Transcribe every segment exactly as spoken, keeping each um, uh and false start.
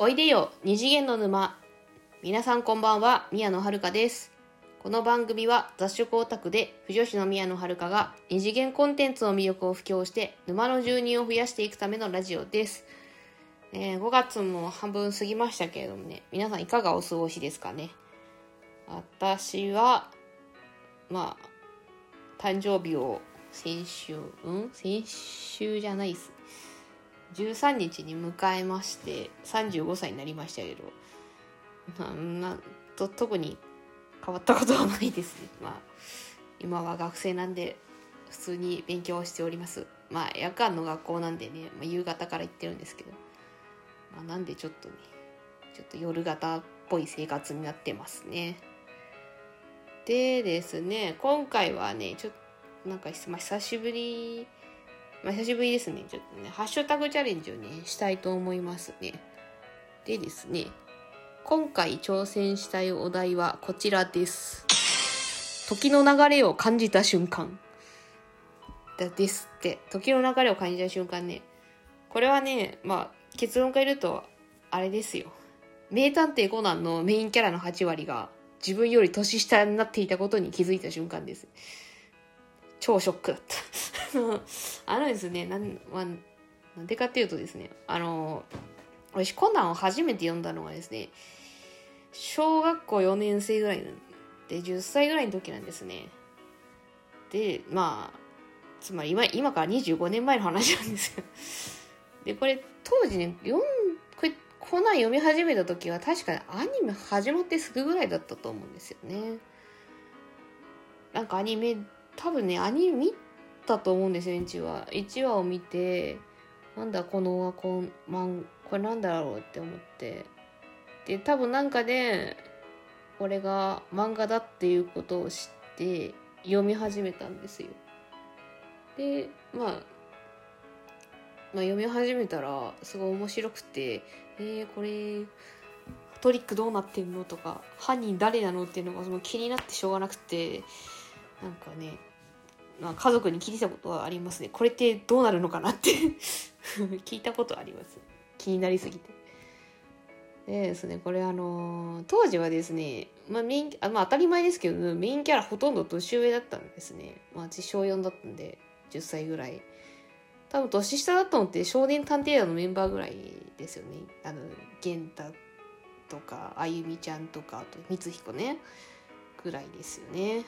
おいでよ二次元の沼。皆さんこんばんは、宮野遥です。この番組は雑食オタクで腐女子の宮野遥が二次元コンテンツの魅力を布教して沼の住人を増やしていくためのラジオです。えー、ごがつも半分過ぎましたけれどもね、皆さんいかがお過ごしですかね。私はまあ誕生日を先週うん先週じゃないっすじゅうさんにちに迎えまして、さんじゅうごさいになりましたけど、まあ、なんと特に変わったことはないですね。まあ今は学生なんで普通に勉強しております。まあ夜間の学校なんでね、まあ、夕方から行ってるんですけど、まあ、なんでちょっとねちょっと夜型っぽい生活になってますね。でですね、今回はねちょっとなんか久しぶりまあ、久しぶりですね。ちょっとね、ハッシュタグチャレンジをね、したいと思いますね。でですね、今回挑戦したいお題はこちらです。時の流れを感じた瞬間。だですって。時の流れを感じた瞬間ね。これはね、まあ、結論から言うと、あれですよ。名探偵コナンのメインキャラのはちわりが自分より年下になっていたことに気づいた瞬間です。超ショックだった。あのですね、なん、まあ、なんでかっていうとですね、あの私コナンを初めて読んだのがですね、小学校よねんせいぐらいでじゅっさいぐらいの時なんですね。でまあつまり 今, 今からにじゅうごねんまえの話なんですよ。でこれ当時ね、読んこれコナン読み始めた時は確かにアニメ始まってすぐぐらいだったと思うんですよね。なんかアニメ多分ねアニメだと思うんですよ。いちわいちわを見て、なんだこのこれなんだろうって思って、で多分なんかねこれが漫画だっていうことを知って読み始めたんですよ。で、まあ、まあ読み始めたらすごい面白くて、えー、これトリックどうなってんのとか犯人誰なのっていうのがその気になってしょうがなくて、なんかねまあ、家族に聞いたことはありますね。これってどうなるのかなって聞いたことあります。気になりすぎて。でですね、これあのー、当時はですね、まあメインあ、まあ、当たり前ですけどメインキャラほとんど年上だったんですね。まあ、私しょうよんだったんでじゅっさいぐらい。多分年下だったのって少年探偵団のメンバーぐらいですよね。あの源太とかあゆみちゃんとかあと光彦ねぐらいですよね。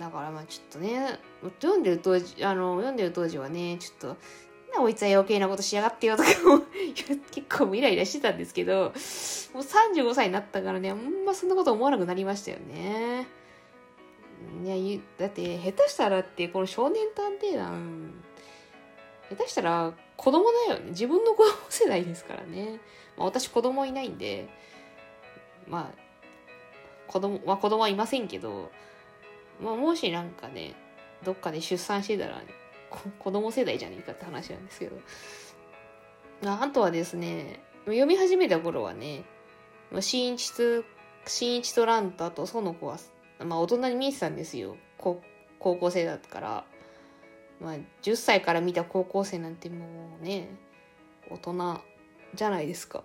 だからまあちょっとね読んでる当時あの読んでる当時はねちょっとこいつは余計なことしやがってよとかも結構イライラしてたんですけど、もうさんじゅうごさいになったからねあんまそんなこと思わなくなりましたよね。いやだって下手したらってこの少年探偵団下手したら子供だよね。自分の子供世代ですからね。まあ、私子供いないんでまあ子供は、まあ、子供はいませんけど。まあ、もしなんかねどっかで出産してたら、ね、子供世代じゃねえかって話なんですけど、あとはですね読み始めた頃はね新一と新一と蘭太と園子は、まあ、大人に見えてたんですよ。高校生だったから、まあ、じゅっさいから見た高校生なんてもうね大人じゃないですか。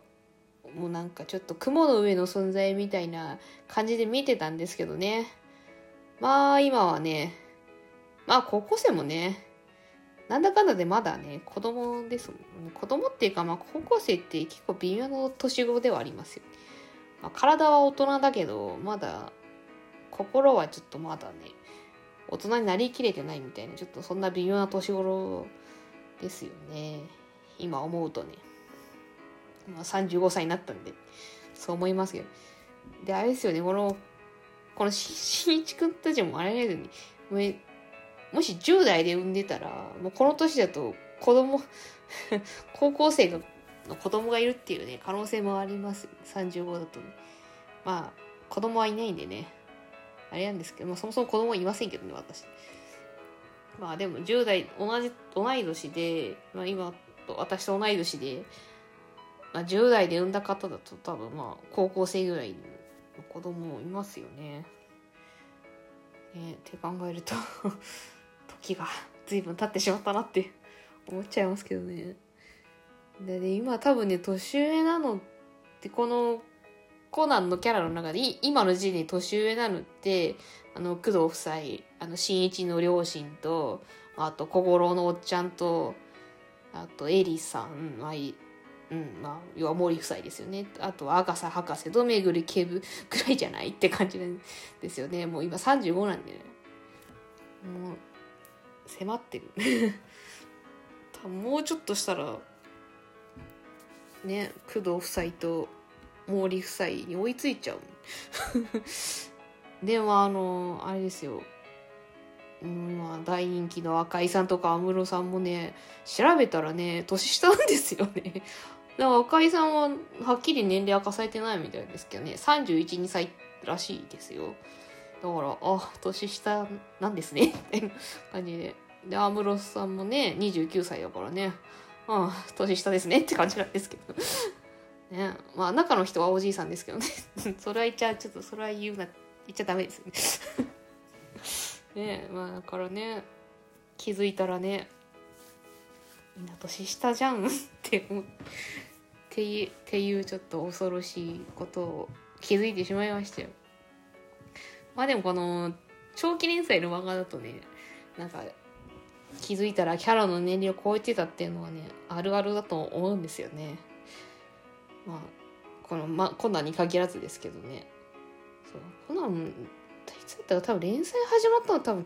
もうなんかちょっと雲の上の存在みたいな感じで見てたんですけどね。まあ今はね、まあ高校生もね、なんだかんだでまだね、子供ですもん。子供っていうかまあ高校生って結構微妙な年頃ではありますよ。まあ、体は大人だけど、まだ心はちょっとまだね、大人になりきれてないみたいな、ちょっとそんな微妙な年頃ですよね。今思うとね、まあ、さんじゅうごさいになったんで、そう思いますけど。で、あれですよね、この、この新一くんたちもあれですね。もしじゅうだいで産んでたら、もうこの年だと子供、高校生の子供がいるっていうね、可能性もあります。さんじゅうごだと、ね。まあ、子供はいないんでね。あれなんですけど、まあ、そもそも子供はいませんけどね、私。まあでもじゅうだい、同じ、同い年で、まあ今、私と同い年で、まあ、じゅうだいで産んだ方だと多分まあ、高校生ぐらいに。子供いますよね。ねって考えると時が随分経ってしまったなって思っちゃいますけどね。でね、今多分ね年上なのってこのコナンのキャラの中で今の時期に年上なのってあの工藤夫妻、あの新一の両親とあと小五郎のおっちゃんとあとエリさん、まあいうんまあ、要は森夫妻ですよね。あと赤狭博士と巡り警部ぐらいじゃないって感じなんですよね。もう今さんじゅうごなんでね、もう迫ってるもうちょっとしたらね、工藤夫妻と毛利夫妻に追いついちゃうでもあのあれですよ、今大人気の赤井さんとか安室さんもね、調べたらね年下なんですよね。だから赤井さんははっきり年齢明かされてないみたいですけどね、さんじゅういち、にさいらしいですよ。だからあ年下なんですねみたいな感じで、で安室さんもねにじゅうきゅうさいだからね、ああ年下ですねって感じなんですけどね、まあ中の人はおじいさんですけどねそれは言っちゃちょっとそれは言うな言っちゃダメですよねねえ、まあだからね気づいたらねみんな年下じゃんって思っていうっていうちょっと恐ろしいことを気づいてしまいましたよ。まあでもこの長期連載の漫画だとね、なんか気づいたらキャラの年齢を超えてたっていうのはねあるあるだと思うんですよね。まあ、この、ま、コナンに限らずですけどね。そう、コナン、いつだったら多分連載始まったのは多分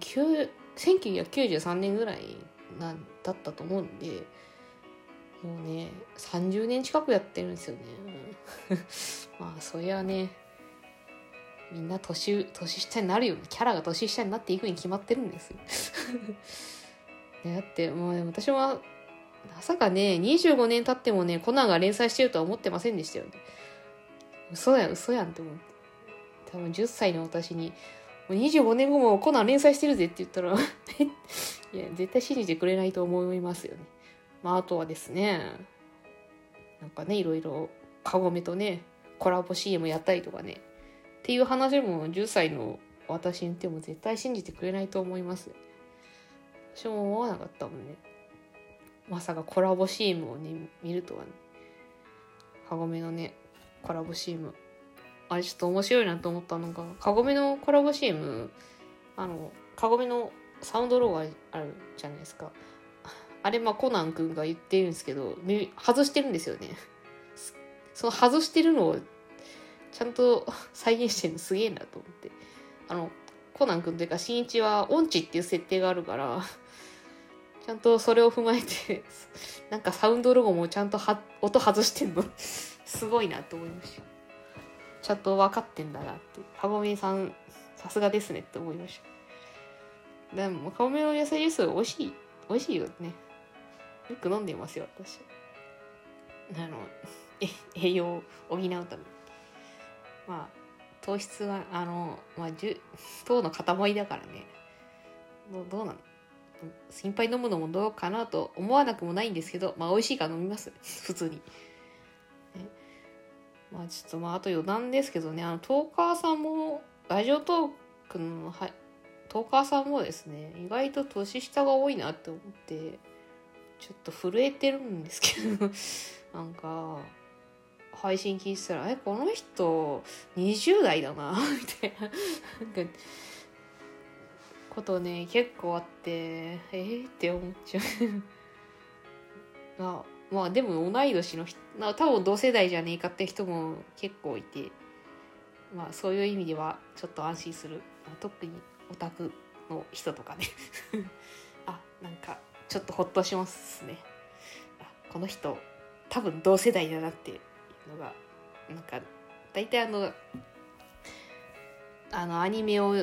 せんきゅうひゃくきゅうじゅうさんねんぐらいなんだったと思うんで、もうね、さんじゅうねん近くやってるんですよね。まあ、そりゃね、みんな年、年下になるよね。キャラが年下になっていくに決まってるんですよ。ね、だって、もう、ね、私は、まさかね、にじゅうごねん経ってもね、コナンが連載してるとは思ってませんでしたよね。嘘やん、嘘やんって思って。多分じゅっさいの私に、もうにじゅうごねんごもコナン連載してるぜって言ったら、いや、絶対信じてくれないと思いますよね。まあ、あとはですね、なんかね、いろいろ、カゴメとね、コラボ シーエム やったりとかね、っていう話もじゅっさいの私に言っても絶対信じてくれないと思います。私も思わなかったもんね。まさかコラボ シーエム をね見るとはね、カゴメのねコラボ シーエム、 あれちょっと面白いなと思ったのが、カゴメのコラボ シーエム、 あのカゴメのサウンドロゴがあるじゃないですか。あれまあコナンくんが言ってるんですけど、外してるんですよね。その外してるのをちゃんと再現してるのすげえなと思って、あのコナンくんというか新一は音痴っていう設定があるからちゃんとそれを踏まえて、なんかサウンドロゴもちゃんとは音外してんのすごいなと思いました。ちゃんと分かってんだなって、カゴメさんさすがですねって思いました。でもカゴメの野菜ジュース美味しい美味しいよね。よく飲んでますよ私。あの栄養を補うために、まあ糖質はあのまあ糖の塊だからね。どう、どうなの。心配飲むのもどうかなと思わなくもないんですけど、まあ美味しいから飲みます普通に、ね、まあちょっとまああと余談ですけどね、あのトーカーさんもラジオトークのはトーカーさんもですね、意外と年下が多いなって思ってちょっと震えてるんですけどなんか配信聞いてたら、えこの人にじゅうだいだなみたいな、なんかことね結構あって、えー、って思っちゃうまあ、まあでも同い年の人多分同世代じゃねえかって人も結構いて、まあそういう意味ではちょっと安心する、まあ、特にオタクの人とかねあなんかちょっとほっとしますね。あこの人多分同世代だなっていうのが、なんか大体あのあのアニメを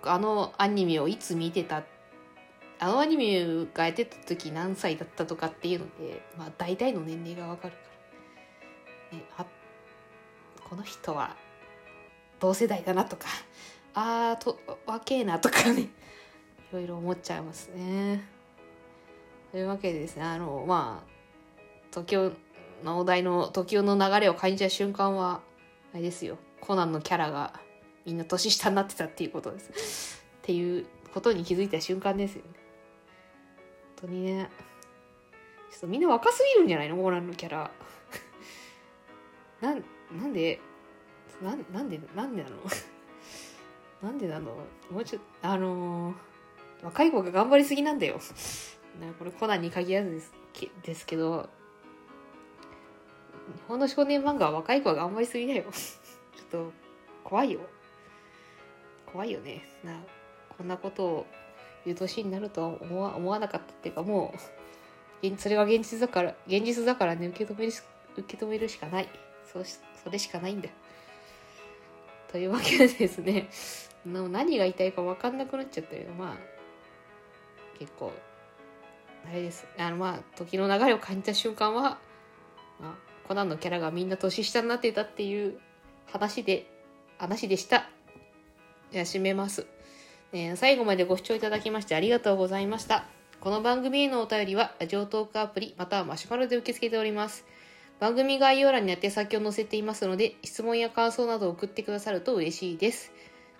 あのアニメをいつ見てた、あのアニメがやってた時何歳だったとかっていうので、まあ大体の年齢がわかるから、ね、あこの人は同世代だなとか、あーと若えなとかね、いろいろ思っちゃいますね。というわけでですね、あのまあ時をのお題の時をの流れを感じた瞬間はあれですよ、コナンのキャラがみんな年下になってたっていうことですっていうことに気づいた瞬間ですよね。本当にね、ちょっとみんな若すぎるんじゃないのオーランのキャラな, なんで な, なんでなんでなのなんでなのもうちょっとあのー、若い子が頑張りすぎなんだよなんかこれコナンに限らずです け, ですけど日本の少年漫画は若い子は頑張りすぎだよちょっと怖いよ怖いよねなこんなことを言う年になるとは思 わ, 思わなかったっていうかもうそれが現実だから現実だからね受け止める受け止めるしかない そ, それしかないんだというわけでですね何が言いたいか分かんなくなっちゃったけどまあ結構あれですあのまあ時の流れを感じた瞬間は、まあ、コナンのキャラがみんな年下になってたっていう話で話でした。じゃあ締めます、えー、最後までご視聴いただきましてありがとうございました。この番組へのお便りはラジオトークアプリまたはマシュマロで受け付けております。番組概要欄に宛先を載せていますので質問や感想などを送ってくださると嬉しいです。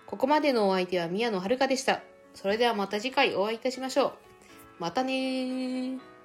ここまでのお相手は宮野遥でした。それではまた次回お会いいたしましょう。またねー。